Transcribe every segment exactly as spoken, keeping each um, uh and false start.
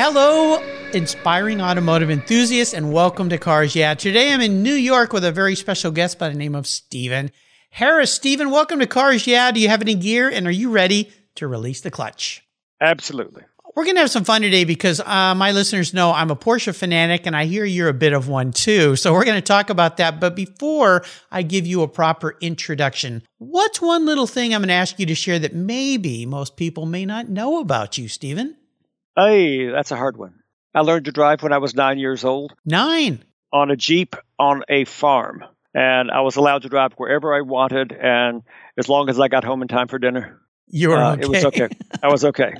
Hello, inspiring automotive enthusiasts, and welcome to Cars Yeah. Today I'm in New York with a very special guest by the name of Stephen Harris. Stephen, welcome to Cars Yeah. Do you have any gear, and are you ready to release the clutch? Absolutely. We're going to have some fun today because uh, my listeners know I'm a Porsche fanatic, and I hear you're a bit of one too. So we're going to talk about that. But before I give you a proper introduction, what's one little thing I'm going to ask you to share that maybe most people may not know about you, Stephen? Hey, that's a hard one. I learned to drive when I was nine years old. Nine? On a Jeep on a farm. And I was allowed to drive wherever I wanted, and as long as I got home in time for dinner. You were uh, okay. It was okay. I was okay.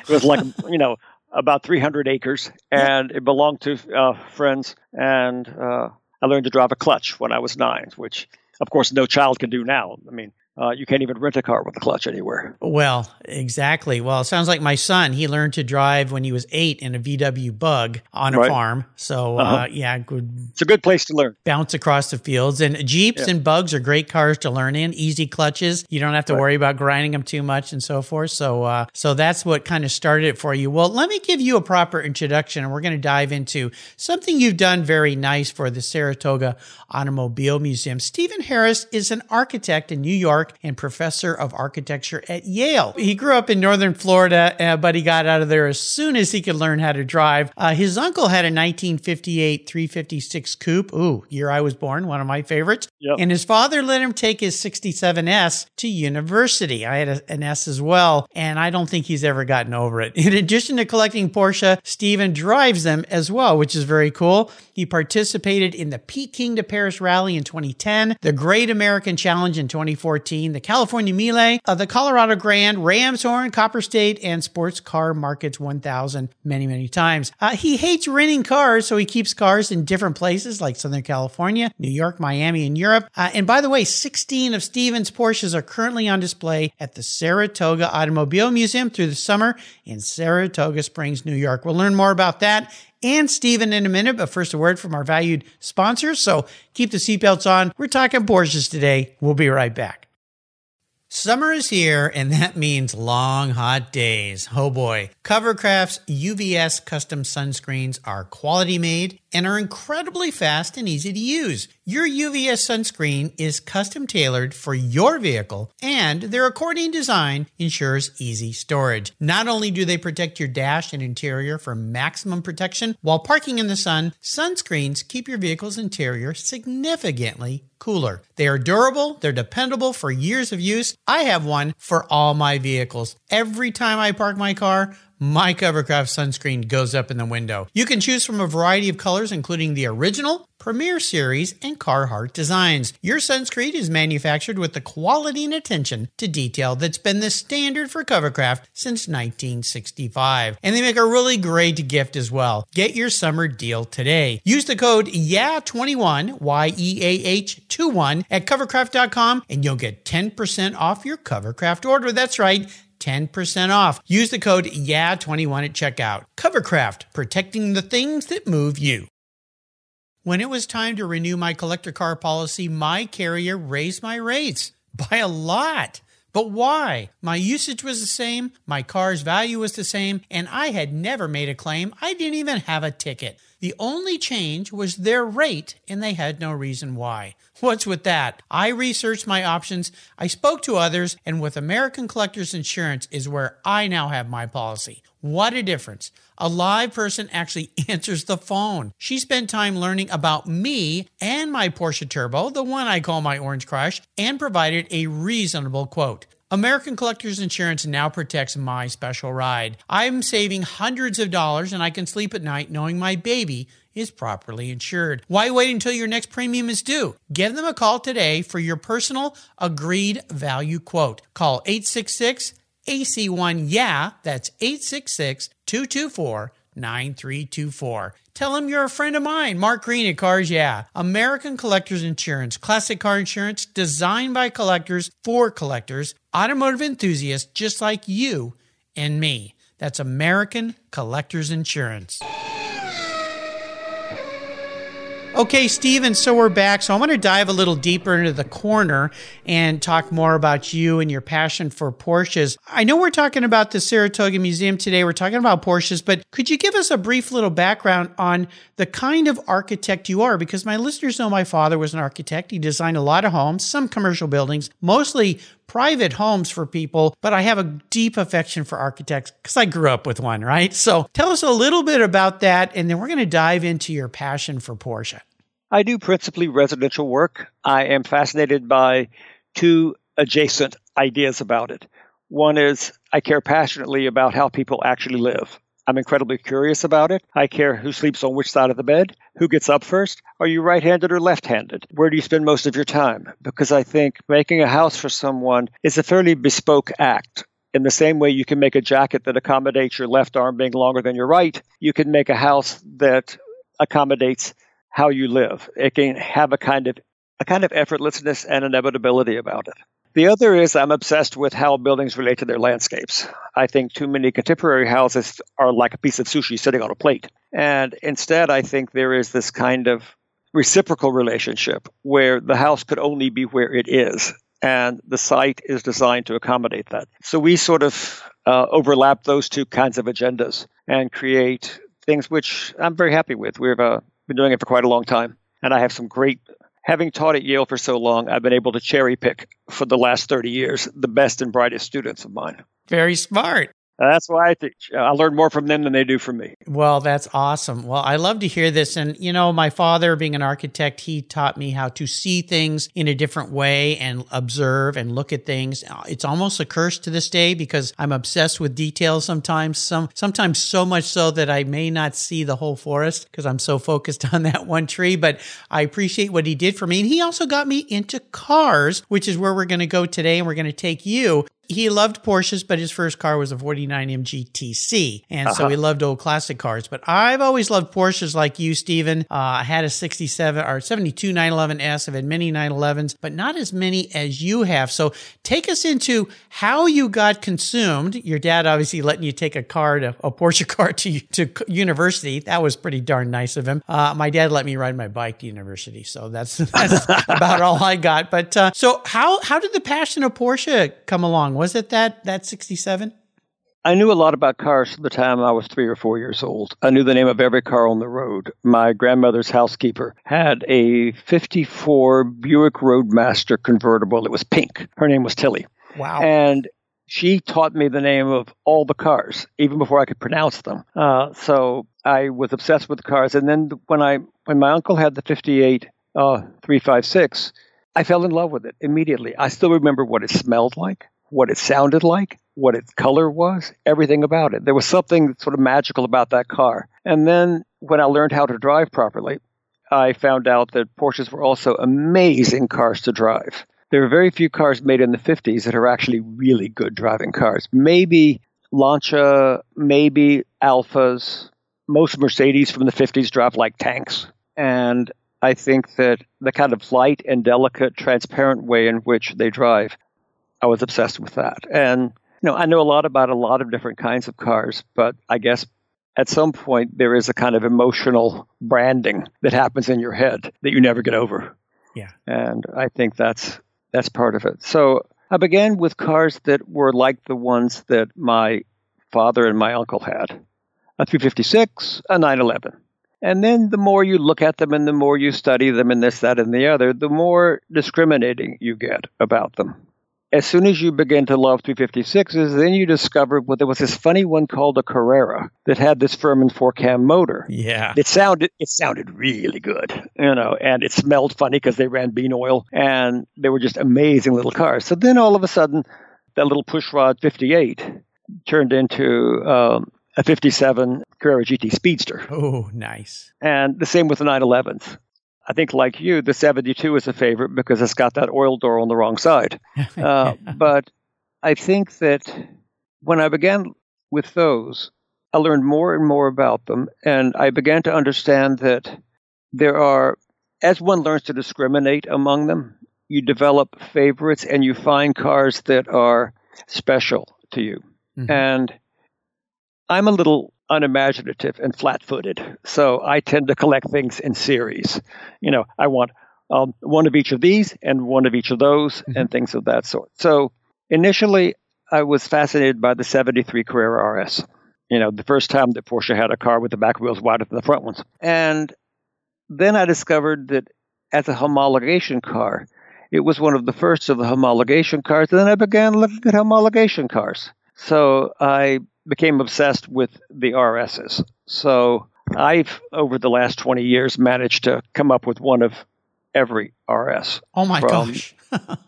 It was like, you know, about three hundred acres, and it belonged to uh, friends. And uh, I learned to drive a clutch when I was nine, which, of course, no child can do now. I mean, Uh, you can't even rent a car with a clutch anywhere. Well, exactly. Well, it sounds like my son, he learned to drive when he was eight in a V W Bug on a right. farm. So, uh-huh. uh, yeah. Good, it's a good place to learn. Bounce across the fields. And Jeeps yeah. and Bugs are great cars to learn in. Easy clutches. You don't have to right. worry about grinding them too much and so forth. So, uh, so that's what kind of started it for you. Well, let me give you a proper introduction, and we're going to dive into something you've done very nice for the Saratoga Automobile Museum. Stephen Harris is an architect in New York and professor of architecture at Yale. He grew up in northern Florida, uh, but he got out of there as soon as he could learn how to drive. Uh, his uncle had a nineteen fifty-eight three fifty-six coupe, ooh, year I was born, one of my favorites. Yep. And his father let him take his sixty-seven S to university. I had a, an S as well, and I don't think he's ever gotten over it. In addition to collecting Porsche, Stephen drives them as well, which is very cool. He participated in the Peking to Paris rally in twenty ten, the Great American Challenge in twenty fourteen, the California Mille, uh, the Colorado Grand, Ramshorn, Copper State, and Sports Car Markets one thousand many, many times. Uh, he hates renting cars, so he keeps cars in different places like Southern California, New York, Miami, and Europe. Uh, and by the way, sixteen of Stephen's Porsches are currently on display at the Saratoga Automobile Museum through the summer in Saratoga Springs, New York. We'll learn more about that and Stephen in a minute, but first a word from our valued sponsors. So keep the seatbelts on. We're talking Porsches today. We'll be right back. Summer is here, and that means long, hot days. Oh boy. Covercraft's U V S custom sunscreens are quality made and are incredibly fast and easy to use. Your U V S sunscreen is custom tailored for your vehicle, and their accordion design ensures easy storage. Not only do they protect your dash and interior for maximum protection, while parking in the sun, sunscreens keep your vehicle's interior significantly cooler. They are durable, they're dependable for years of use. I have one for all my vehicles. Every time I park my car, my Covercraft sunscreen goes up in the window. You can choose from a variety of colors, including the original, Premier Series, and Carhartt designs. Your sunscreen is manufactured with the quality and attention to detail that's been the standard for Covercraft since nineteen sixty-five. And they make a really great gift as well. Get your summer deal today. Use the code Y E A H twenty-one, Y E A H twenty-one, at Covercraft dot com, and you'll get ten percent off your Covercraft order. That's right, ten percent off. Use the code Y E A H twenty-one at checkout. Covercraft, protecting the things that move you. When it was time to renew my collector car policy, my carrier raised my rates by a lot. But why? My usage was the same, my car's value was the same, and I had never made a claim. I didn't even have a ticket. The only change was their rate, and they had no reason why. What's with that? I researched my options, I spoke to others, and with American Collectors Insurance is where I now have my policy. What a difference. A live person actually answers the phone. She spent time learning about me and my Porsche Turbo, the one I call my Orange Crush, and provided a reasonable quote. American Collectors Insurance now protects my special ride. I'm saving hundreds of dollars, and I can sleep at night knowing my baby is properly insured. Why wait until your next premium is due? Give them a call today for your personal agreed value quote. Call eight six six A C one Y A H. That's eight six six two two four, nine three two four. Tell them you're a friend of mine, Mark Green at Cars Yeah. American Collectors Insurance, classic car insurance designed by collectors for collectors, automotive enthusiasts just like you and me. That's American Collectors Insurance. Okay, Stephen, so we're back. So I want to dive a little deeper into the corner and talk more about you and your passion for Porsches. I know we're talking about the Saratoga Museum today. We're talking about Porsches, but could you give us a brief little background on the kind of architect you are? Because my listeners know my father was an architect. He designed a lot of homes, some commercial buildings, mostly private homes for people, but I have a deep affection for architects because I grew up with one, right? So tell us a little bit about that, and then we're going to dive into your passion for Porsche. I do principally residential work. I am fascinated by two adjacent ideas about it. One is I care passionately about how people actually live. I'm incredibly curious about it. I care who sleeps on which side of the bed, who gets up first. Are you right-handed or left-handed? Where do you spend most of your time? Because I think making a house for someone is a fairly bespoke act. In the same way you can make a jacket that accommodates your left arm being longer than your right, you can make a house that accommodates how you live. It can have a kind of a kind of effortlessness and inevitability about it. The other is I'm obsessed with how buildings relate to their landscapes. I think too many contemporary houses are like a piece of sushi sitting on a plate. And instead, I think there is this kind of reciprocal relationship where the house could only be where it is, and the site is designed to accommodate that. So we sort of uh, overlap those two kinds of agendas and create things which I'm very happy with. We've uh, been doing it for quite a long time, and I have some great... Having taught at Yale for so long, I've been able to cherry pick for the last thirty years the best and brightest students of mine. Very smart. That's why I teach. I learn more from them than they do from me. Well, that's awesome. Well, I love to hear this. And, you know, my father being an architect, he taught me how to see things in a different way and observe and look at things. It's almost a curse to this day because I'm obsessed with details sometimes, some sometimes so much so that I may not see the whole forest because I'm so focused on that one tree. But I appreciate what he did for me. And he also got me into cars, which is where we're going to go today. And we're going to take you. He loved Porsches, but his first car was a forty-nine M G T C. And uh-huh. so he loved old classic cars. But I've always loved Porsches like you, Stephen. Uh, I had a sixty-seven or seventy-two nine eleven S. I've had many nine elevens, but not as many as you have. So take us into how you got consumed. Your dad obviously letting you take a car, to, a Porsche car to, to university. That was pretty darn nice of him. Uh, my dad let me ride my bike to university. So that's, that's about all I got. But uh, so how, how did the passion of Porsche come along? Was it that that sixty-seven? I knew a lot about cars from the time I was three or four years old. I knew the name of every car on the road. My grandmother's housekeeper had a fifty-four Buick Roadmaster convertible. It was pink. Her name was Tilly. Wow. And she taught me the name of all the cars, even before I could pronounce them. Uh, so I was obsessed with cars. And then when I when my uncle had the fifty-eight uh, three fifty-six, I fell in love with it immediately. I still remember what it smelled like, what it sounded like, what its color was, everything about it. There was something sort of magical about that car. And then when I learned how to drive properly, I found out that Porsches were also amazing cars to drive. There are very few cars made in the fifties that are actually really good driving cars. Maybe Lancia, maybe Alfas. Most Mercedes from the fifties drive like tanks. And I think that the kind of light and delicate, transparent way in which they drive, I was obsessed with that. And, you know, I know a lot about a lot of different kinds of cars, but I guess at some point there is a kind of emotional branding that happens in your head that you never get over. Yeah. And I think that's that's part of it. So I began with cars that were like the ones that my father and my uncle had. A three fifty-six, a nine eleven. And then the more you look at them and the more you study them and this, that, and the other, the more discriminating you get about them. As soon as you begin to love three fifty-sixes, then you discover well, there was this funny one called a Carrera that had this Fuhrmann four-cam motor. Yeah. It sounded it sounded really good, you know, and it smelled funny because they ran bean oil, and they were just amazing little cars. So then all of a sudden, that little pushrod fifty-eight turned into um, a fifty-seven Carrera G T Speedster. Oh, nice. And the same with the nine elevens. I think, like you, the seventy-two is a favorite because it's got that oil door on the wrong side. Uh, but I think that when I began with those, I learned more and more about them, and I began to understand that there are, as one learns to discriminate among them, you develop favorites and you find cars that are special to you. Mm-hmm. And I'm a little unimaginative and flat-footed, so I tend to collect things in series. You know, I want um, one of each of these and one of each of those, mm-hmm. and things of that sort. So initially, I was fascinated by the seventy-three Carrera R S. You know, the first time that Porsche had a car with the back wheels wider than the front ones. And then I discovered that as a homologation car, it was one of the first of the homologation cars. And then I began looking at homologation cars. So I became obsessed with the R Ss. So I've, over the last twenty years, managed to come up with one of every R S. Oh, my from, gosh.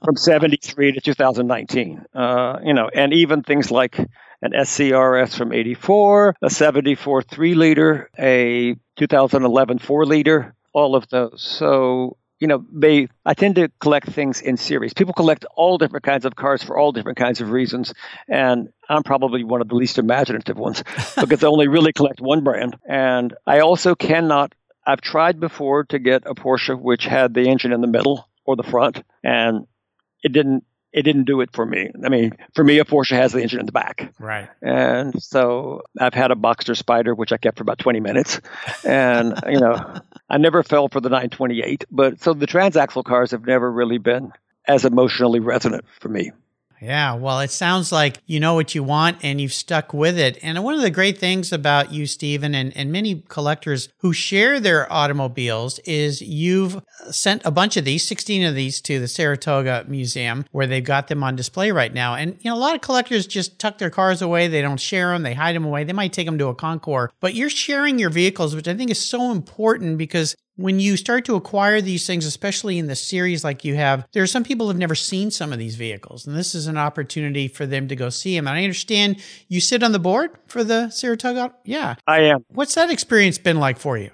From seventy-three to two thousand nineteen. Uh, you know, and even things like an S C R S from eighty-four, a seventy-four three-liter, a two thousand eleven four-liter, all of those. So, you know, they I tend to collect things in series. People collect all different kinds of cars for all different kinds of reasons, and I'm probably one of the least imaginative ones because I only really collect one brand. And I also cannot – I've tried before to get a Porsche which had the engine in the middle or the front, and it didn't. It didn't do it for me. I mean, for me, a Porsche has the engine in the back. Right. And so I've had a Boxster Spider, which I kept for about twenty minutes. And, you know, I never fell for the nine twenty-eight. But so the transaxle cars have never really been as emotionally resonant for me. Yeah. Well, it sounds like you know what you want and you've stuck with it. And one of the great things about you, Stephen, and, and many collectors who share their automobiles is you've sent a bunch of these, sixteen of these, to the Saratoga Museum where they've got them on display right now. And you know, a lot of collectors just tuck their cars away. They don't share them. They hide them away. They might take them to a concours, but you're sharing your vehicles, which I think is so important because when you start to acquire these things, especially in the series like you have, there are some people who have never seen some of these vehicles, and this is an opportunity for them to go see them. And I understand you sit on the board for the Saratoga? Yeah. I am. What's that experience been like for you?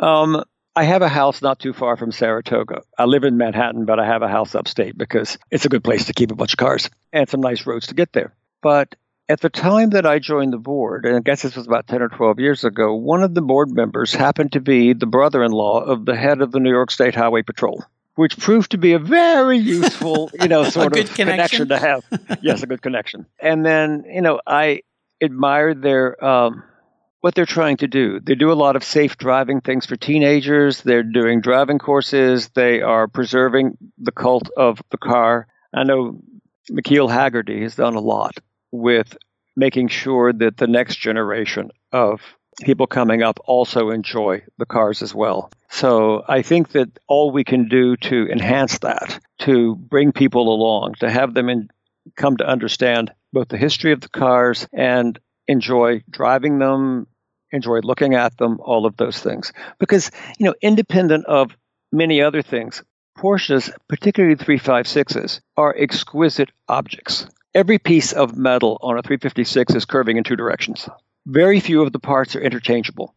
um, I have a house not too far from Saratoga. I live in Manhattan, but I have a house upstate because it's a good place to keep a bunch of cars and some nice roads to get there. But at the time that I joined the board, and I guess this was about ten or twelve years ago, one of the board members happened to be the brother-in-law of the head of the New York State Highway Patrol, which proved to be a very useful, you know, sort of connection. connection to have. Yes, a good connection. And then, you know, I admired their um, what they're trying to do. They do a lot of safe driving things for teenagers. They're doing driving courses. They are preserving the cult of the car. I know McKeel Haggerty has done a lot with making sure that the next generation of people coming up also enjoy the cars as well. So I think that all we can do to enhance that, to bring people along, to have them in, come to understand both the history of the cars and enjoy driving them, enjoy looking at them, all of those things. Because, you know, independent of many other things, Porsches, particularly three fifty-sixes, are exquisite objects. Every piece of metal on a three fifty-six is curving in two directions. Very few of the parts are interchangeable.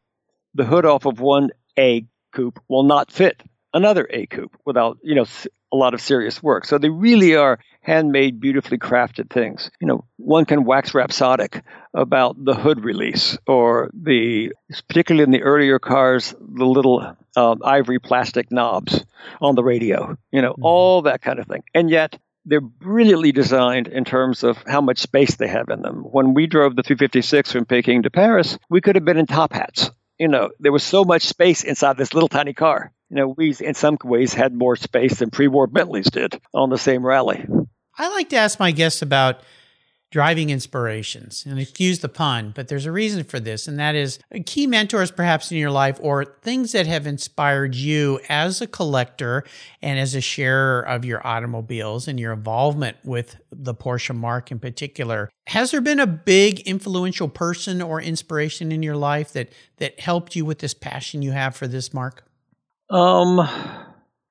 The hood off of one A coupe will not fit another A coupe without, you know, a lot of serious work. So they really are handmade, beautifully crafted things. You know, one can wax rhapsodic about the hood release or the, particularly in the earlier cars, the little um, ivory plastic knobs on the radio, you know, mm-hmm. all that kind of thing. And yet, they're brilliantly designed in terms of how much space they have in them. When we drove the three fifty-six from Peking to Paris, we could have been in top hats. You know, there was so much space inside this little tiny car. You know, we in some ways had more space than pre-war Bentleys did on the same rally. I like to ask my guests about driving inspirations, and excuse the pun, but there's a reason for this, and that is key mentors perhaps in your life or things that have inspired you as a collector and as a sharer of your automobiles and your involvement with the Porsche marque in particular. Has there been a big influential person or inspiration in your life that that helped you with this passion you have for this marque? Um,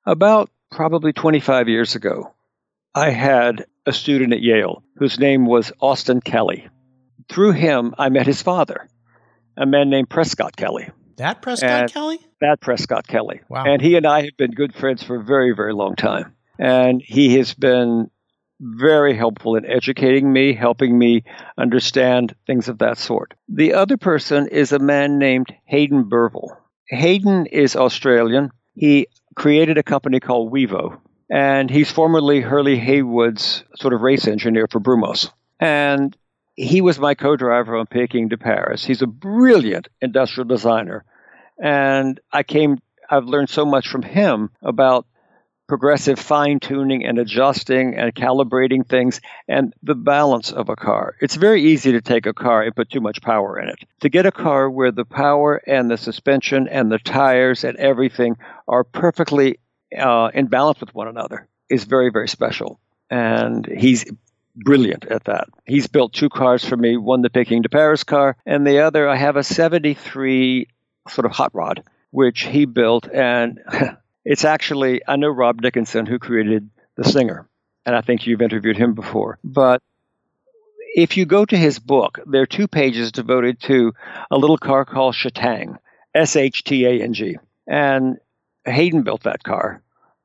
about probably twenty-five years ago, I had a student at Yale whose name was Austin Kelly. Through him, I met his father, a man named Prescott Kelly. That Prescott and Kelly? That Prescott Kelly. Wow. And he and I have been good friends for a very, very long time. And he has been very helpful in educating me, helping me understand things of that sort. The other person is a man named Hayden Burville. Hayden is Australian. He created a company called Wevo, and he's formerly Hurley Haywood's sort of race engineer for Brumos. And he was my co-driver on Peking to Paris. He's a brilliant industrial designer, and I came. I've learned so much from him about progressive fine-tuning and adjusting and calibrating things and the balance of a car. It's very easy to take a car and put too much power in it. To get a car where the power and the suspension and the tires and everything are perfectly uh, in balance with one another is very, very special. And he's brilliant at that. He's built two cars for me, one the Peking to Paris car, and the other I have a seventy-three sort of hot rod, which he built, and it's actually, I know Rob Dickinson, who created the Singer, and I think you've interviewed him before. But if you go to his book, there are two pages devoted to a little car called Shatang, S H T A N G. And Hayden built that car.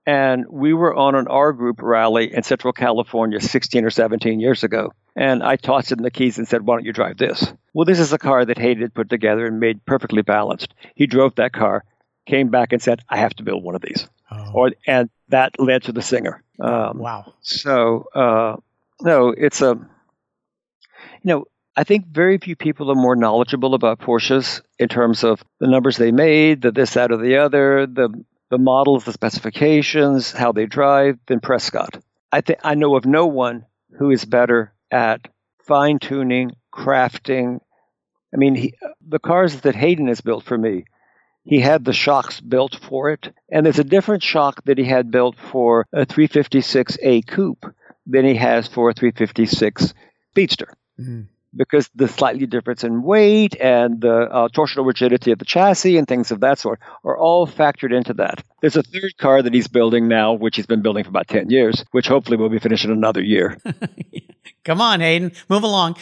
And we were on an R group rally in Central California sixteen or seventeen years ago. And I tossed him the keys and said, why don't you drive this? Well, this is a car that Hayden put together and made perfectly balanced. He drove that car, came back and said, I have to build one of these. Oh. Or, and that led to the Singer. Um, wow. So, uh, no, it's a, you know, I think very few people are more knowledgeable about Porsches in terms of the numbers they made, the this, that, or the other, the the models, the specifications, how they drive, than Prescott. I think I know of no one who is better at fine-tuning, crafting. I mean, he, the cars that Hayden has built for me, he had the shocks built for it. And there's a different shock that he had built for a three fifty-six A coupe than he has for a three fifty-six Speedster. Mm-hmm. Because the slightly difference in weight and the uh, torsional rigidity of the chassis and things of that sort are all factored into that. There's a third car that he's building now, which he's been building for about ten years, which hopefully will be finished in another year. Come on, Hayden, move along.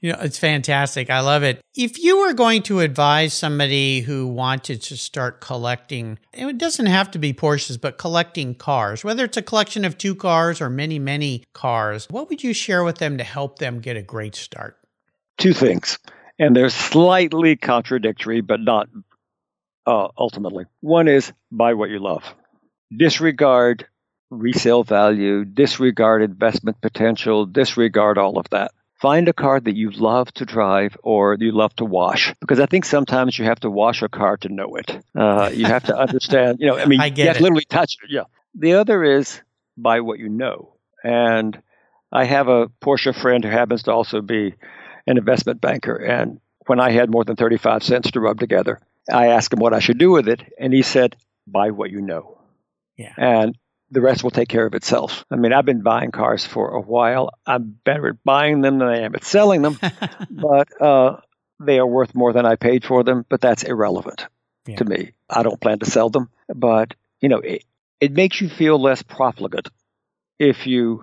You know, it's fantastic. I love it. If you were going to advise somebody who wanted to start collecting, it doesn't have to be Porsches, but collecting cars, whether it's a collection of two cars or many, many cars, what would you share with them to help them get a great start? Two things, and they're slightly contradictory, but not uh, ultimately. One is buy what you love. Disregard resale value, disregard investment potential, disregard all of that. Find a car that you love to drive or you love to wash, because I think sometimes you have to wash a car to know it. Uh, you have to understand, you know, I mean, I you have to literally touch it. Yeah. The other is buy what you know. And I have a Porsche friend who happens to also be an investment banker. And when I had more than thirty-five cents to rub together, I asked him what I should do with it. And he said, buy what you know. Yeah. And the rest will take care of itself. I mean, I've been buying cars for a while. I'm better at buying them than I am at selling them, but uh, they are worth more than I paid for them, but that's irrelevant yeah. to me. I don't plan to sell them, but, you know, it, it makes you feel less profligate if you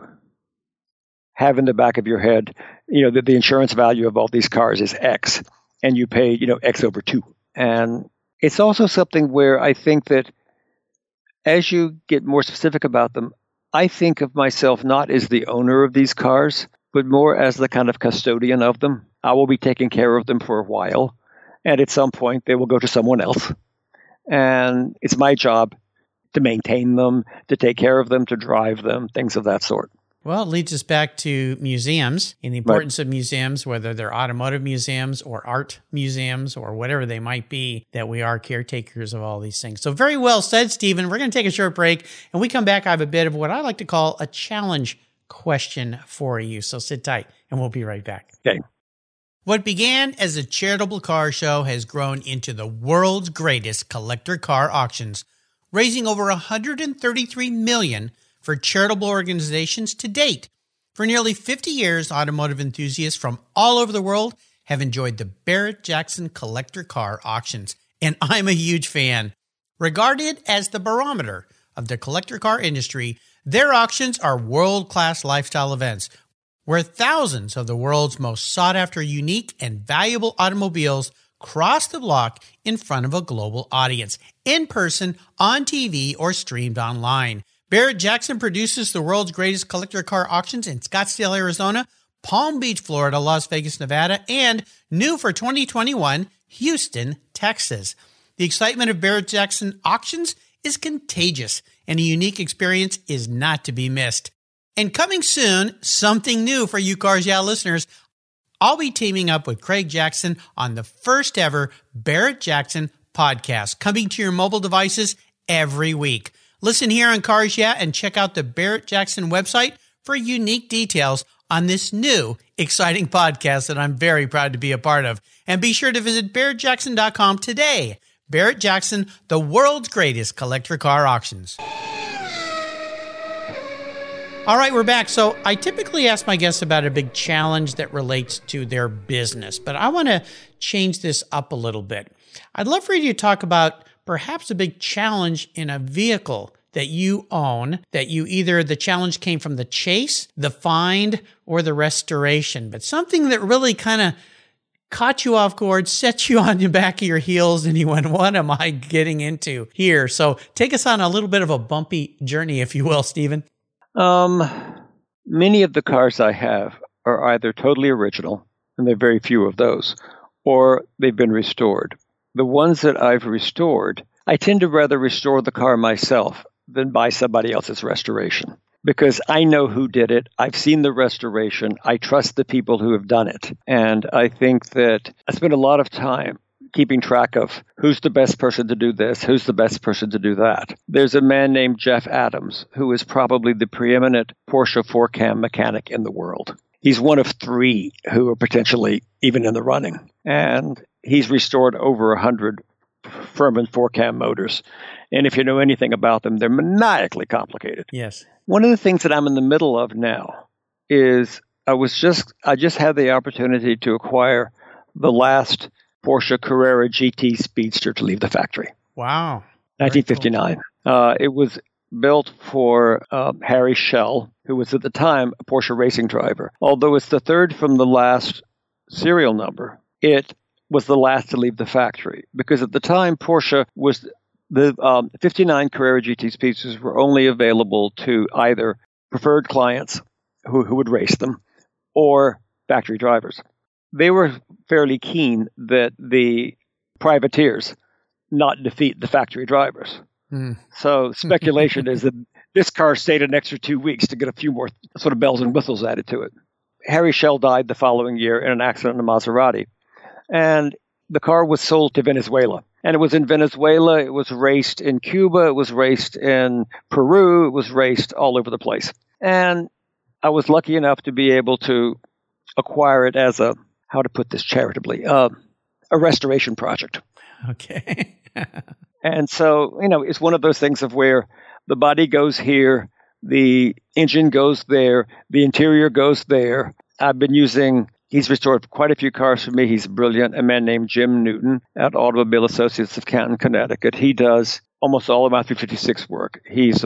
have in the back of your head, you know, that the insurance value of all these cars is X, and you pay, you know, X over two. And it's also something where I think that as you get more specific about them, I think of myself not as the owner of these cars, but more as the kind of custodian of them. I will be taking care of them for a while, and at some point they will go to someone else. And it's my job to maintain them, to take care of them, to drive them, things of that sort. Well, it leads us back to museums and the importance right. of museums, whether they're automotive museums or art museums or whatever they might be, that we are caretakers of all these things. So very well said, Stephen. We're going to take a short break, and we come back, I have a bit of what I like to call a challenge question for you. So sit tight, and we'll be right back. Okay. What began as a charitable car show has grown into the world's greatest collector car auctions, raising over one hundred thirty-three million dollars for charitable organizations to date. For nearly fifty years, automotive enthusiasts from all over the world have enjoyed the Barrett-Jackson collector car auctions, and I'm a huge fan. Regarded as the barometer of the collector car industry, their auctions are world-class lifestyle events where thousands of the world's most sought-after, unique, and valuable automobiles cross the block in front of a global audience, in person, on T V, or streamed online. Barrett-Jackson produces the world's greatest collector car auctions in Scottsdale, Arizona, Palm Beach, Florida, Las Vegas, Nevada, and new for twenty twenty-one, Houston, Texas. The excitement of Barrett-Jackson auctions is contagious, and a unique experience is not to be missed. And coming soon, something new for you Cars Yeah listeners. I'll be teaming up with Craig Jackson on the first ever Barrett-Jackson podcast, coming to your mobile devices every week. Listen here on Cars Yeah and check out the Barrett-Jackson website for unique details on this new, exciting podcast that I'm very proud to be a part of. And be sure to visit Barrett Jackson dot com today. Barrett-Jackson, the world's greatest collector car auctions. All right, we're back. So I typically ask my guests about a big challenge that relates to their business, but I want to change this up a little bit. I'd love for you to talk about perhaps a big challenge in a vehicle that you own, that you either the challenge came from the chase, the find, or the restoration, but something that really kind of caught you off guard, set you on the back of your heels, and you went, what am I getting into here? So take us on a little bit of a bumpy journey, if you will, Stephen. Um, many of the cars I have are either totally original, and there are very few of those, or they've been restored. The ones that I've restored, I tend to rather restore the car myself than buy somebody else's restoration, because I know who did it. I've seen the restoration. I trust the people who have done it. And I think that I spend a lot of time keeping track of who's the best person to do this, who's the best person to do that. There's a man named Jeff Adams, who is probably the preeminent Porsche four-cam mechanic in the world. He's one of three who are potentially even in the running. And he's restored over one hundred Fuhrmann four-cam motors. And if you know anything about them, they're maniacally complicated. Yes. One of the things that I'm in the middle of now is I was just I just had the opportunity to acquire the last Porsche Carrera G T Speedster to leave the factory. Wow. nineteen fifty-nine. Cool. Uh, it was built for uh, Harry Schell, who was at the time a Porsche racing driver. Although it's the third from the last serial number, it was the last to leave the factory. Because at the time, Porsche was the um, fifty-nine Carrera G T Speedsters were only available to either preferred clients who, who would race them or factory drivers. They were fairly keen that the privateers not defeat the factory drivers. Mm. So speculation is that this car stayed an extra two weeks to get a few more sort of bells and whistles added to it. Harry Schell died the following year in an accident in a Maserati, and the car was sold to Venezuela. And it was in Venezuela, it was raced in Cuba, it was raced in Peru, it was raced all over the place. And I was lucky enough to be able to acquire it as a, how to put this charitably, uh, a restoration project. Okay. And so, you know, it's one of those things of where the body goes here, the engine goes there, the interior goes there. I've been using... He's restored quite a few cars for me. He's brilliant. A man named Jim Newton at Automobile Associates of Canton, Connecticut. He does almost all of my three fifty-six work. He's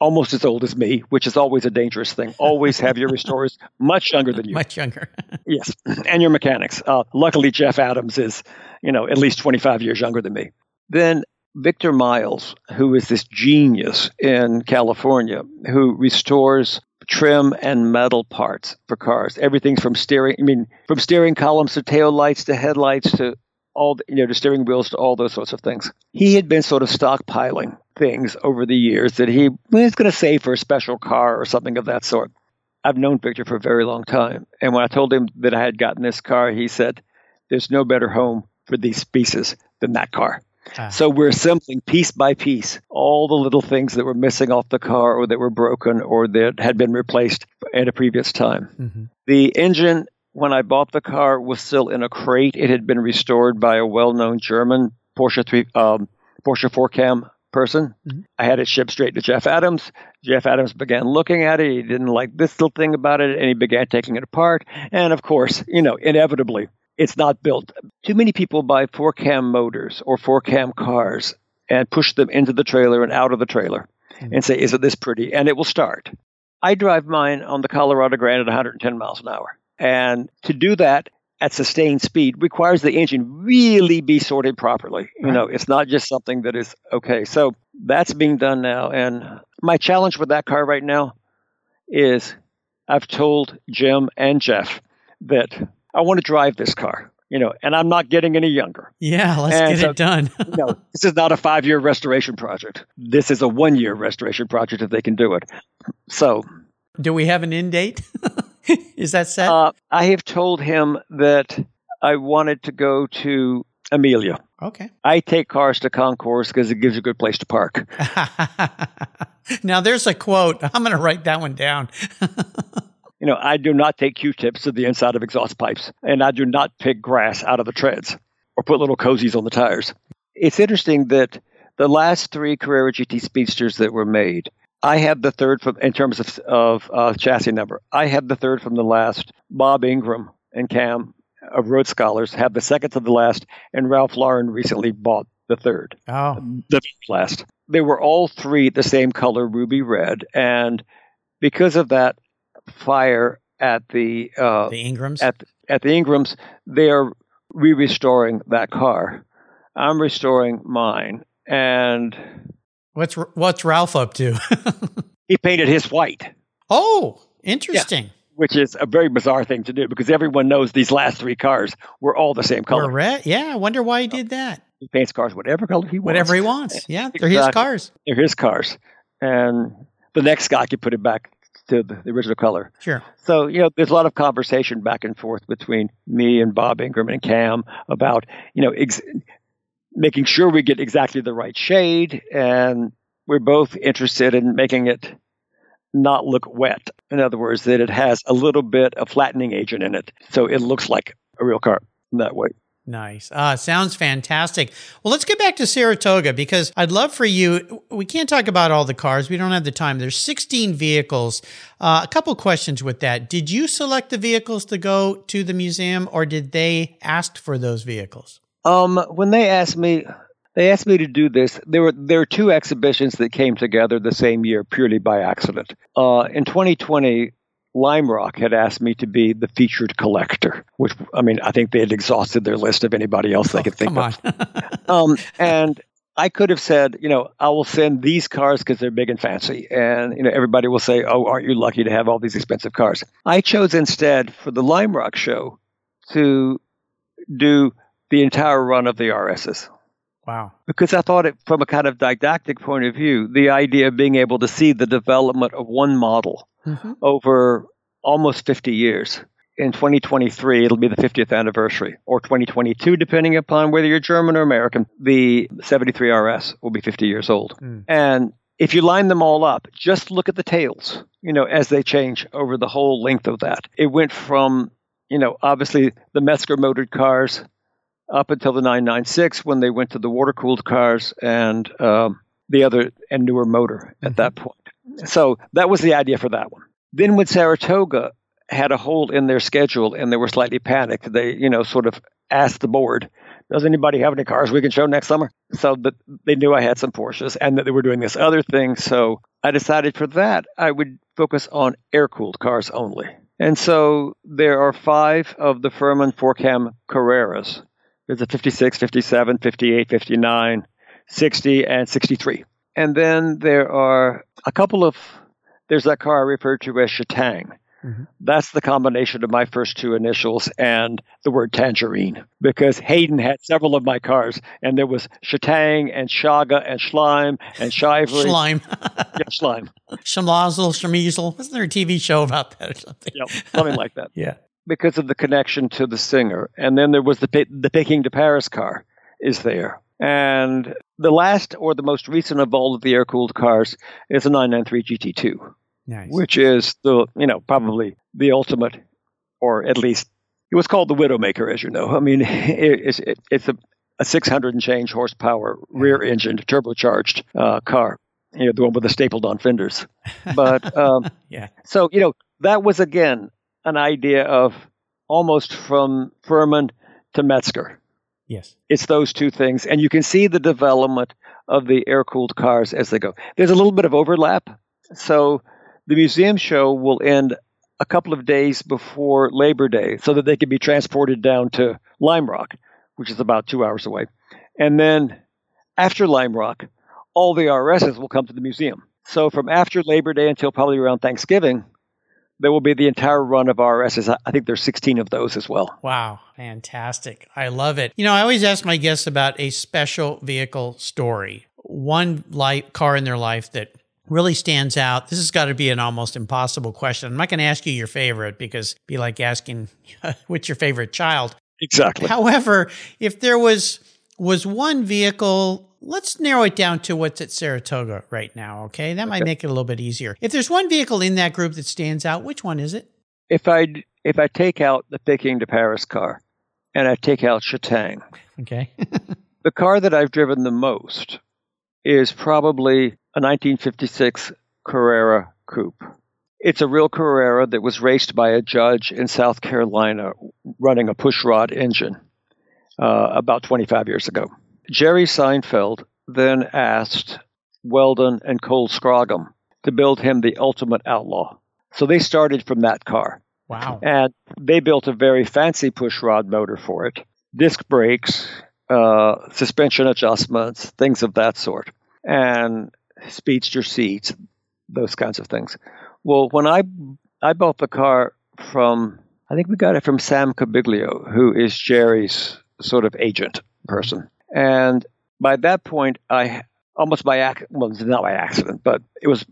almost as old as me, which is always a dangerous thing. Always have your restorers much younger than you. Much younger. Yes, and your mechanics. Uh, luckily, Jeff Adams is, you know, at least twenty-five years younger than me. Then Victor Miles, who is this genius in California, who restores trim and metal parts for cars. Everything from steering, I mean, from steering columns to tail lights to headlights to all, the, you know, to steering wheels to all those sorts of things. He had been sort of stockpiling things over the years that he was going to save for a special car or something of that sort. I've known Victor for a very long time. And when I told him that I had gotten this car, he said, there's no better home for these pieces than that car. Ah. So we're assembling piece by piece all the little things that were missing off the car or that were broken or that had been replaced at a previous time. Mm-hmm. The engine, when I bought the car, was still in a crate. It had been restored by a well-known German Porsche three, um, Porsche four-cam person. Mm-hmm. I had it shipped straight to Jeff Adams. Jeff Adams began looking at it. He didn't like this little thing about it, and he began taking it apart. And, of course, you know, inevitably, it's not built. Too many people buy four-cam motors or four-cam cars and push them into the trailer and out of the trailer mm-hmm. and say, isn't this pretty? And it will start. I drive mine on the Colorado Grand at one hundred ten miles an hour. And to do that at sustained speed requires the engine really be sorted properly. Right. You know, it's not just something that is okay. So that's being done now. And my challenge with that car right now is I've told Jim and Jeff that I want to drive this car, you know, and I'm not getting any younger. Yeah, let's and get so, it done. No, this is not a five-year restoration project. This is a one-year restoration project if they can do it. So, do we have an end date? Is that set? Uh, I have told him that I wanted to go to Amelia. Okay. I take cars to Concourse because it gives you a good place to park. Now, there's a quote. I'm going to write that one down. You know, I do not take Q-tips to the inside of exhaust pipes, and I do not pick grass out of the treads or put little cozies on the tires. It's interesting that the last three Carrera G T Speedsters that were made, I have the third from, in terms of, of uh, chassis number, I have the third from the last. Bob Ingram and Cam of Road Scholars have the second to the last, and Ralph Lauren recently bought the third. Oh. The last. They were all three the same color, ruby red, and because of that fire at the uh, the Ingrams at at the Ingrams, they are re-restoring that car. I'm restoring mine, and what's what's Ralph up to? He painted his white. Oh, interesting. Yeah. Which is a very bizarre thing to do because everyone knows these last three cars were all the same color. Were red? Yeah, I wonder why he did that. He paints cars whatever color he wants. Whatever he wants. Yeah, they're his cars. They're his cars. And the next guy could put it back to the original color. Sure. So, you know, there's a lot of conversation back and forth between me and Bob Ingram and Cam about, you know, ex- making sure we get exactly the right shade. And we're both interested in making it not look wet. In other words, that it has a little bit of flattening agent in it. So it looks like a real car in that way. Nice. Uh, sounds fantastic. Well, let's get back to Saratoga because I'd love for you. We can't talk about all the cars. We don't have the time. There's sixteen vehicles. Uh, a couple questions with that. Did you select the vehicles to go to the museum or did they ask for those vehicles? Um, when they asked me, They asked me to do this. There were there were two exhibitions that came together the same year purely by accident. Uh, in twenty twenty, Lime Rock had asked me to be the featured collector, which, I mean, I think they had exhausted their list of anybody else they oh, could think come of. On. um, and I could have said, you know, I will send these cars because they're big and fancy. And, you know, everybody will say, oh, aren't you lucky to have all these expensive cars? I chose instead for the Lime Rock show to do the entire run of the R Ss. Wow. Because I thought it from a kind of didactic point of view, the idea of being able to see the development of one model mm-hmm. over almost fifty years. In twenty twenty-three, it'll be the fiftieth anniversary, or twenty twenty-two, depending upon whether you're German or American. The seventy-three R S will be fifty years old. Mm. And if you line them all up, just look at the tails, you know, as they change over the whole length of that. It went from, you know, obviously the Mezger motored cars up until the nine ninety-six when they went to the water-cooled cars and um, the other and newer motor at mm-hmm. that point. So that was the idea for that one. Then when Saratoga had a hole in their schedule and they were slightly panicked, they, you know, sort of asked the board, does anybody have any cars we can show next summer? So that they knew I had some Porsches and that they were doing this other thing. So I decided for that I would focus on air-cooled cars only. And so there are five of the Fuhrmann four-cam Carreras. There's a fifty-six, fifty-seven, fifty-eight, fifty-nine, sixty, and sixty-three. And then there are a couple of, there's that car I referred to as Shatang. Mm-hmm. That's the combination of my first two initials and the word tangerine, because Hayden had several of my cars, and there was Shatang and Shaga and Schleim and Shively. Schleim. Yeah, Schleim. Schmlazel, Schmeasel. Wasn't there a T V show about that or something? Yeah, something like that. Yeah. Because of the connection to the Singer. And then there was the the Peking to Paris car is there. And the last or the most recent of all of the air-cooled cars is a nine ninety-three G T two. Nice. Which is the, you know, probably the ultimate, or at least it was called the Widowmaker, as you know. I mean, it, it's, it, it's a, a six hundred and change horsepower rear-engined turbocharged uh, car. You know, the one with the stapled-on fenders. But um, yeah. So, you know, that was, again, an idea of almost from Fuhrmann to Mezger. Yes. It's those two things. And you can see the development of the air-cooled cars as they go. There's a little bit of overlap. So the museum show will end a couple of days before Labor Day so that they can be transported down to Lime Rock, which is about two hours away. And then after Lime Rock, all the R Ss will come to the museum. So from after Labor Day until probably around Thanksgiving, there will be the entire run of R S S. I think there's sixteen of those as well. Wow. Fantastic. I love it. You know, I always ask my guests about a special vehicle story, one light car in their life that really stands out. This has got to be an almost impossible question. I'm not going to ask you your favorite because it'd be like asking what's your favorite child. Exactly. However, if there was was one vehicle, let's narrow it down to what's at Saratoga right now, okay? That might okay. make it a little bit easier. If there's one vehicle in that group that stands out, which one is it? If I if I take out the Peking to Paris car and I take out Shatang, okay, the car that I've driven the most is probably a nineteen fifty-six Carrera Coupe. It's a real Carrera that was raced by a judge in South Carolina running a pushrod engine uh, about twenty-five years ago. Jerry Seinfeld then asked Weldon and Cole Scroggum to build him the ultimate outlaw. So they started from that car. Wow. And they built a very fancy pushrod motor for it, disc brakes, uh, suspension adjustments, things of that sort, and speedster seats, those kinds of things. Well, when I I bought the car from, I think we got it from Sam Cabiglio, who is Jerry's sort of agent person. And by that point, I almost by accident, well, not by accident, but it was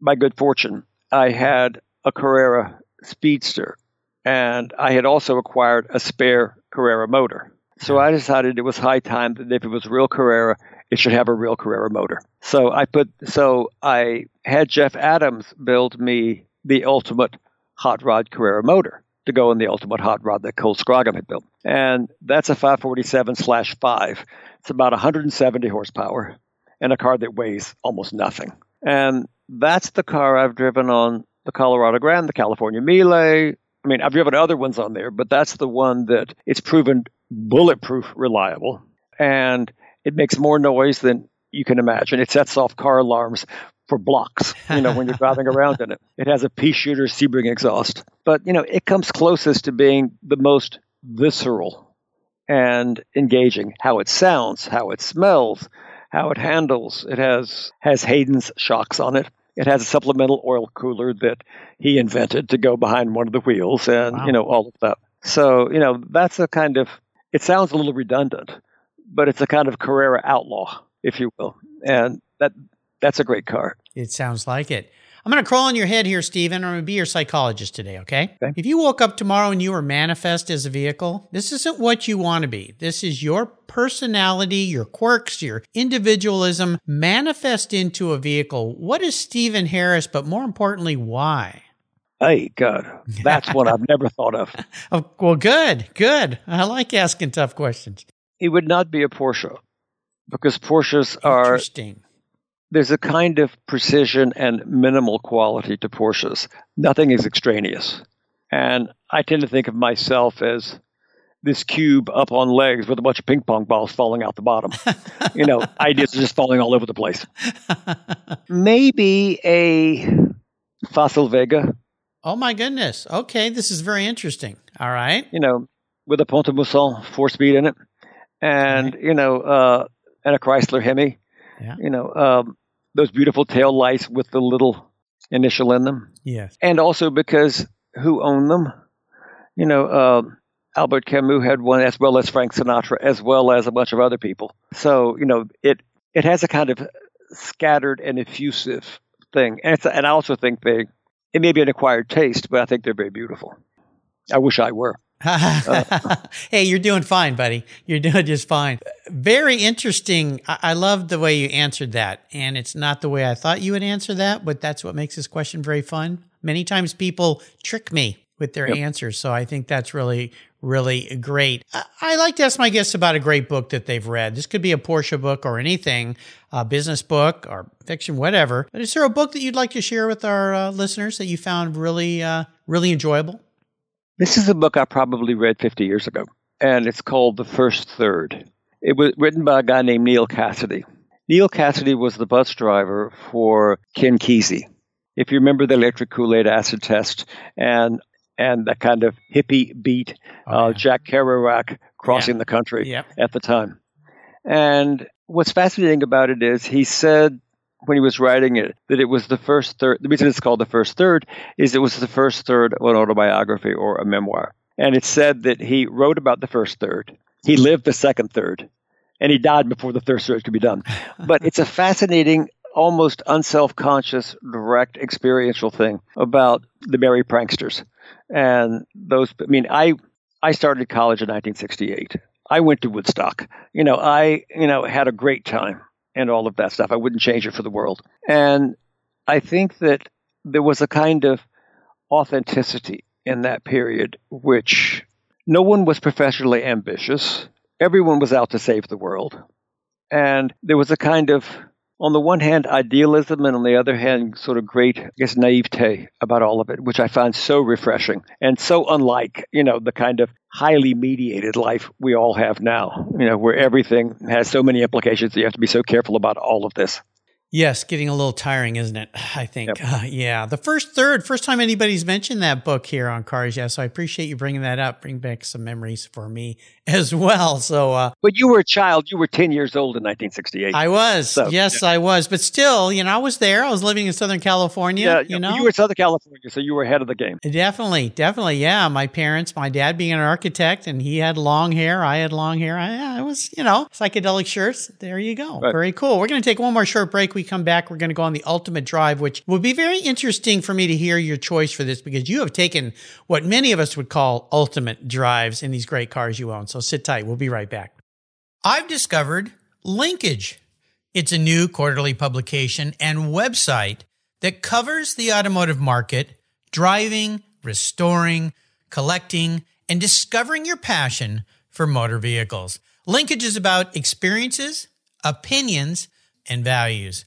by good fortune, I had a Carrera Speedster, and I had also acquired a spare Carrera motor. So I decided it was high time that if it was real Carrera, it should have a real Carrera motor. So I put, so I had Jeff Adams build me the ultimate hot rod Carrera motor to go in the ultimate hot rod that Cole Scroggum had built. And that's a five forty-seven slash five. It's about one hundred seventy horsepower and a car that weighs almost nothing. And that's the car I've driven on the Colorado Grand, the California Mille. I mean, I've driven other ones on there, but that's the one that it's proven bulletproof reliable. And it makes more noise than you can imagine. It sets off car alarms for blocks, you know, when you're driving around in it. It has a pea shooter Sebring exhaust. But, you know, it comes closest to being the most visceral and engaging. How it sounds, how it smells, how it handles. It has has Hayden's shocks on it. It has a supplemental oil cooler that he invented to go behind one of the wheels and, wow. you know, all of that. So, you know, that's a kind of, it sounds a little redundant, but it's a kind of Carrera outlaw, if you will. And that that's a great car. It sounds like it. I'm going to crawl on your head here, Stephen. I'm going to be your psychologist today, okay? okay? If you woke up tomorrow and you were manifest as a vehicle, this isn't what you want to be. This is your personality, your quirks, your individualism manifest into a vehicle. What is Stephen Harris, but more importantly, why? Hey, God, that's what I've never thought of. Oh, well, good, good. I like asking tough questions. It would not be a Porsche because Porsches are, Interesting. there's a kind of precision and minimal quality to Porsches. Nothing is extraneous. And I tend to think of myself as this cube up on legs with a bunch of ping pong balls falling out the bottom. You know, ideas are just falling all over the place. Maybe a Fossil Vega. Oh, my goodness. Okay, this is very interesting. All right. You know, with a Ponte Mousson four-speed in it. And, you know, uh, and a Chrysler Hemi, yeah. you know, um, those beautiful tail lights with the little initial in them. Yes. And also because who owned them? You know, uh, Albert Camus had one, as well as Frank Sinatra, as well as a bunch of other people. So, you know, it it has a kind of scattered and effusive thing. And, it's, and I also think they, it may be an acquired taste, but I think they're very beautiful. I wish I were. uh. Hey, you're doing fine, buddy. You're doing just fine. Very interesting. I-, I love the way you answered that. And it's not the way I thought you would answer that, but that's what makes this question very fun. Many times people trick me with their yep. answers. So I think that's really, really great. I-, I like to ask my guests about a great book that they've read. This could be a Porsche book or anything, a business book or fiction, whatever. But is there a book that you'd like to share with our uh, listeners that you found really, uh, really enjoyable? This is a book I probably read fifty years ago, and it's called The First Third. It was written by a guy named Neil Cassidy. Neil Cassidy was the bus driver for Ken Kesey. If you remember the electric Kool-Aid acid test and and that kind of hippie beat, oh, uh, yeah. Jack Kerouac crossing yeah. the country yeah. at the time. And what's fascinating about it is he said when he was writing it that it was the first third. The reason it's called The First Third is it was the first third of an autobiography or a memoir. And it said that he wrote about the first third. He lived the second third. And he died before the third third could be done. But it's a fascinating, almost unselfconscious, direct, experiential thing about the merry pranksters. And those, I mean, I I started college in nineteen sixty-eight. I went to Woodstock. You know, I, you know, had a great time and all of that stuff. I wouldn't change it for the world. And I think that there was a kind of authenticity in that period, which no one was professionally ambitious. Everyone was out to save the world. And there was a kind of, on the one hand, idealism, and on the other hand, sort of great, I guess, naivete about all of it, which I find so refreshing and so unlike, you know, the kind of highly mediated life we all have now, you know, where everything has so many implications that you have to be so careful about all of this. Yes, getting a little tiring, isn't it? I think, yep. uh, yeah. The first third, first time anybody's mentioned that book here on Cars, yeah. So I appreciate you bringing that up. Bring back some memories for me as well. So, uh, but you were a child. You were ten years old in nineteen sixty-eight. I was. So, yes, yeah. I was. But still, you know, I was there. I was living in Southern California. Yeah, you know, you were in Southern California, so you were ahead of the game. Definitely, definitely, yeah. My parents, my dad being an architect, and he had long hair. I had long hair. I, I was, you know, psychedelic shirts. There you go. Right. Very cool. We're going to take one more short break. We come back, we're going to go on the ultimate drive, which will be very interesting for me to hear your choice for this, because you have taken what many of us would call ultimate drives in these great cars you own. So sit tight. We'll be right back. I've discovered Linkage. It's a new quarterly publication and website that covers the automotive market, driving, restoring, collecting, and discovering your passion for motor vehicles. Linkage is about experiences, opinions, and values.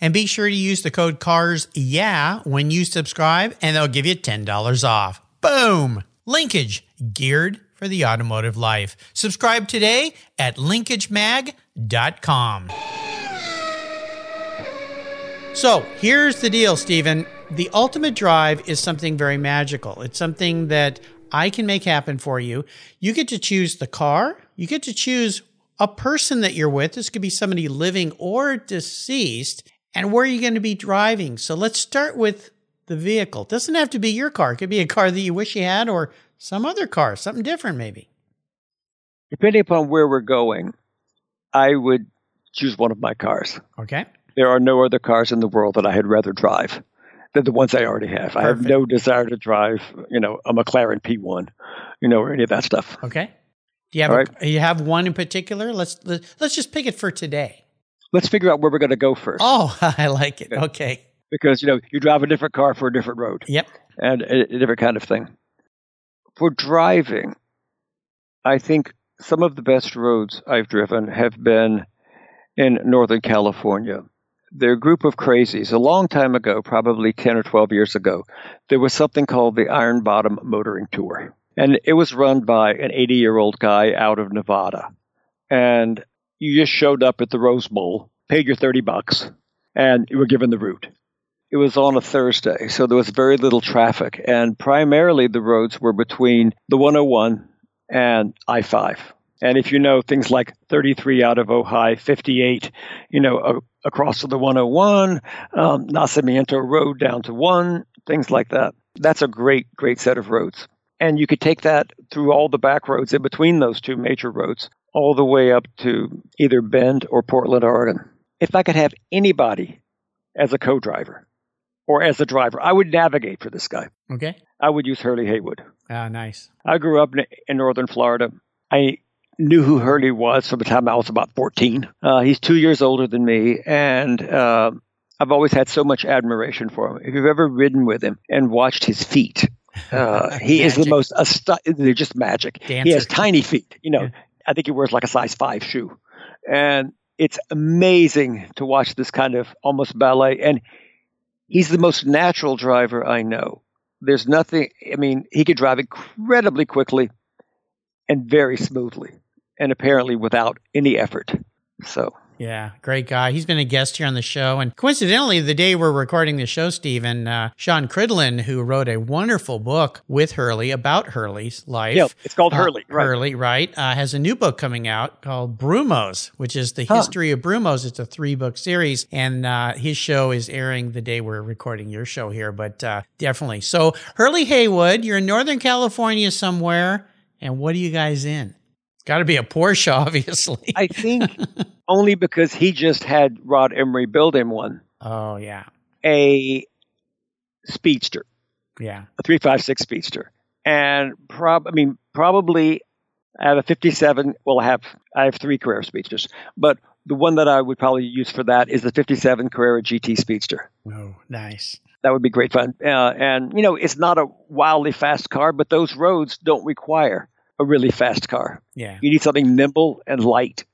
And be sure to use the code CARS yeah when you subscribe, and they'll give you ten dollars off. Boom! Linkage, geared for the automotive life. Subscribe today at linkage mag dot com. So here's the deal, Stephen. The ultimate drive is something very magical. It's something that I can make happen for you. You get to choose the car. You get to choose a person that you're with. This could be somebody living or deceased. And where are you going to be driving? So let's start with the vehicle. It doesn't have to be your car. It could be a car that you wish you had or some other car, something different maybe. Depending upon where we're going, I would choose one of my cars. Okay. There are no other cars in the world that I had rather drive than the ones I already have. Perfect. I have no desire to drive, you know, a McLaren P one, you know, or any of that stuff. Okay. Do you have a, right. you have one in particular? Let's let, let's just pick it for today. Let's figure out where we're going to go first. Oh, I like it. Okay. Because, you know, you drive a different car for a different road. Yep. And a, a different kind of thing. For driving, I think some of the best roads I've driven have been in Northern California. They're a group of crazies. A long time ago, probably ten or twelve years ago, there was something called the Iron Bottom Motoring Tour. And it was run by an eighty-year-old guy out of Nevada. And you just showed up at the Rose Bowl, paid your thirty bucks, and you were given the route. It was on a Thursday, so there was very little traffic. And primarily the roads were between the one oh one and I five. And if you know things like thirty-three out of Ojai, fifty-eight, you know, uh, across to the one oh one, um, Nacimiento Road down to one, things like that. That's a great, great set of roads. And you could take that through all the back roads in between those two major roads, all the way up to either Bend or Portland, Oregon. If I could have anybody as a co-driver or as a driver, I would navigate for this guy. Okay. I would use Hurley Haywood. Ah, nice. I grew up in northern Florida. I knew who Hurley was from the time I was about fourteen. Uh, he's two years older than me, and uh, I've always had so much admiration for him. If you've ever ridden with him and watched his feet, Uh, he magic. is the most, ast- they're just magic. Dancer. He has tiny feet. You know, yeah. I think he wears like a size five shoe. And it's amazing to watch this kind of almost ballet. And he's the most natural driver I know. There's nothing, I mean, he could drive incredibly quickly and very smoothly, and apparently without any effort. So, yeah, great guy. He's been a guest here on the show. And coincidentally, the day we're recording the show, Stephen, uh, Sean Cridlin, who wrote a wonderful book with Hurley about Hurley's life. Yeah, it's called uh, Hurley, right? Hurley, right, uh, has a new book coming out called Brumos, which is the huh. history of Brumos. It's a three-book series. And uh, his show is airing the day we're recording your show here, but uh, definitely. So Hurley Haywood, you're in Northern California somewhere. And what are you guys in? It's got to be a Porsche, obviously. I think only because he just had Rod Emery build him one. Oh, yeah. A Speedster. Yeah. A three fifty-six Speedster. And prob- I mean, probably I have a fifty-seven. Well, I have, I have three Carrera Speedsters. But the one that I would probably use for that is the fifty-seven Carrera G T Speedster. Oh, nice. That would be great fun. Uh, and, you know, it's not a wildly fast car, but those roads don't require a really fast car. Yeah. You need something nimble and light.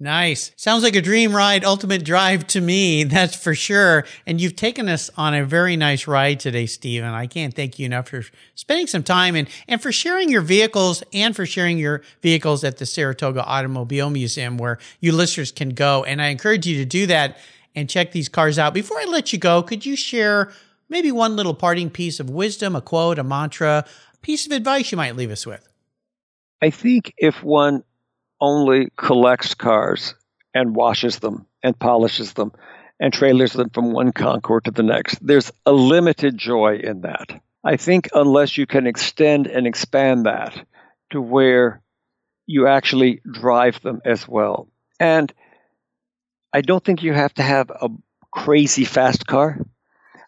Nice. Sounds like a dream ride, ultimate drive to me, that's for sure. And you've taken us on a very nice ride today, Stephen. I can't thank you enough for spending some time and, and for sharing your vehicles and for sharing your vehicles at the Saratoga Automobile Museum, where you listeners can go. And I encourage you to do that and check these cars out. Before I let you go, could you share maybe one little parting piece of wisdom, a quote, a mantra, a piece of advice you might leave us with? I think if one only collects cars and washes them and polishes them and trailers them from one concours to the next, there's a limited joy in that. I think unless you can extend and expand that to where you actually drive them as well. And I don't think you have to have a crazy fast car.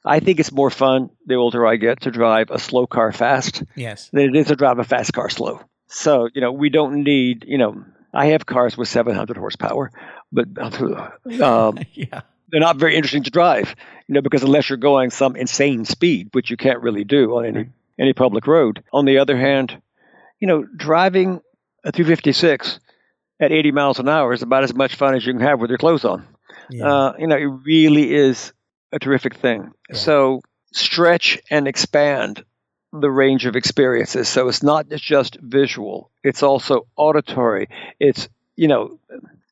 I think it's more fun, the older I get, to drive a slow car fast yes. than it is to drive a fast car slow. So, you know, we don't need, you know, I have cars with seven hundred horsepower, but um, yeah. they're not very interesting to drive, you know, because unless you're going some insane speed, which you can't really do on any, any public road. On the other hand, you know, driving a three fifty-six at eighty miles an hour is about as much fun as you can have with your clothes on. Yeah. Uh, you know, it really is a terrific thing. Yeah. So stretch and expand the range of experiences. So it's not just visual. It's also auditory. It's, you know,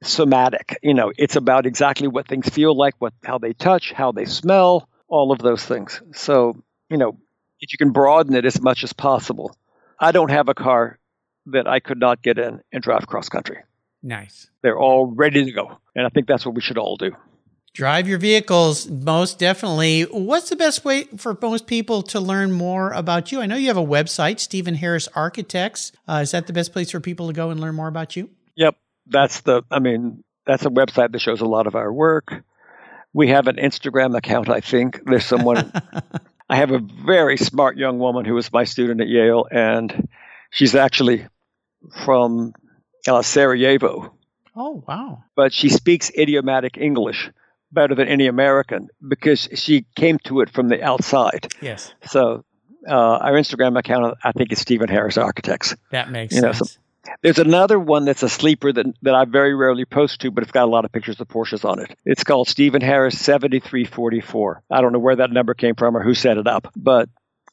somatic. You know, it's about exactly what things feel like, what how they touch, how they smell, all of those things. So, you know, if you can broaden it as much as possible. I don't have a car that I could not get in and drive cross country. Nice. They're all ready to go. And I think that's what we should all do. Drive your vehicles, most definitely. What's the best way for most people to learn more about you? I know you have a website, Stephen Harris Architects. Uh, is that the best place for people to go and learn more about you? Yep. That's the, I mean, that's a website that shows a lot of our work. We have an Instagram account, I think. There's someone, I have a very smart young woman who was my student at Yale, and she's actually from uh, Sarajevo. Oh, wow. But she speaks idiomatic English better than any American because she came to it from the outside. Yes. So uh, our Instagram account, I think, is Stephen Harris Architects. That makes you sense. Know, so there's another one that's a sleeper that, that I very rarely post to, but it's got a lot of pictures of Porsches on it. It's called Stephen Harris seventy-three forty-four. I don't know where that number came from or who set it up, but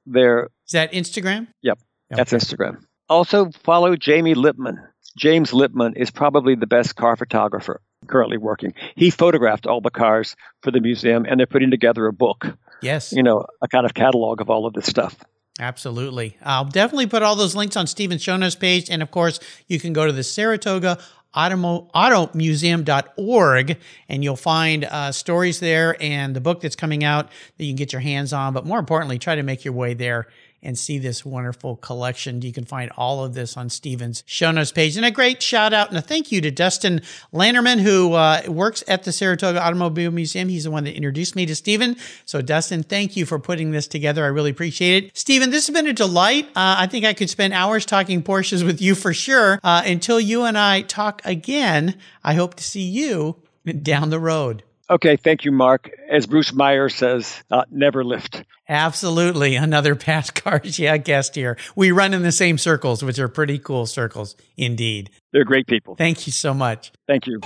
they're... Is that Instagram? Yep. Okay. That's Instagram. Also, follow Jamie Lipman. James Lipman is probably the best car photographer currently working. He photographed all the cars for the museum, and they're putting together a book. Yes. You know, a kind of catalog of all of this stuff. Absolutely. I'll definitely put all those links on Stephen's show notes page. And, of course, you can go to the Saratoga Automo- automuseum dot org, and you'll find uh, stories there and the book that's coming out that you can get your hands on. But more importantly, try to make your way there and see this wonderful collection. You can find all of this on Stephen's show notes page. And a great shout out and a thank you to Dustin Landerman, who uh, works at the Saratoga Automobile Museum. He's the one that introduced me to Stephen. So Dustin, thank you for putting this together. I really appreciate it. Stephen, this has been a delight. Uh, I think I could spend hours talking Porsches with you for sure. Uh, until you and I talk again, I hope to see you down the road. Okay, thank you, Mark. As Bruce Meyer says, uh, never lift. Absolutely. Another past cars, yeah, guest here. We run in the same circles, which are pretty cool circles indeed. They're great people. Thank you so much. Thank you.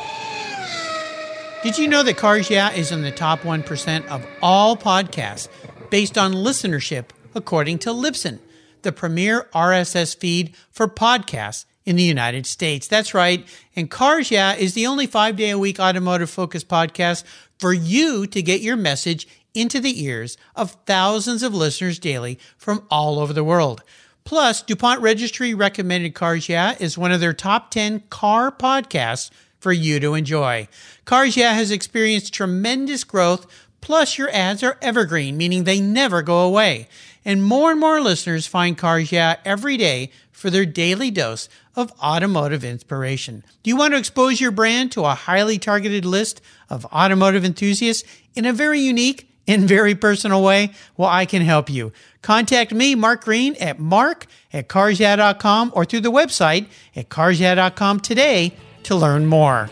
Did you know that Cars Yeah! is in the top one percent of all podcasts based on listenership, according to Libsyn, the premier R S S feed for podcasts in the United States? That's right. And Cars Yeah! is the only five-day-a-week automotive-focused podcast for you to get your message into the ears of thousands of listeners daily from all over the world. Plus, DuPont Registry recommended Cars Yeah! as one of their top ten car podcasts for you to enjoy. Cars Yeah! has experienced tremendous growth, plus your ads are evergreen, meaning they never go away. And more and more listeners find Cars Yeah! every day for their daily dose of automotive inspiration. Do you want to expose your brand to a highly targeted list of automotive enthusiasts in a very unique in very personal way? Well, I can help you. Contact me, Mark Green, at mark at cars yeah dot com or through the website at cars yeah dot com today to learn more.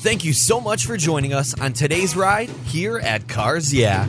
Thank you so much for joining us on today's ride here at Cars Yeah!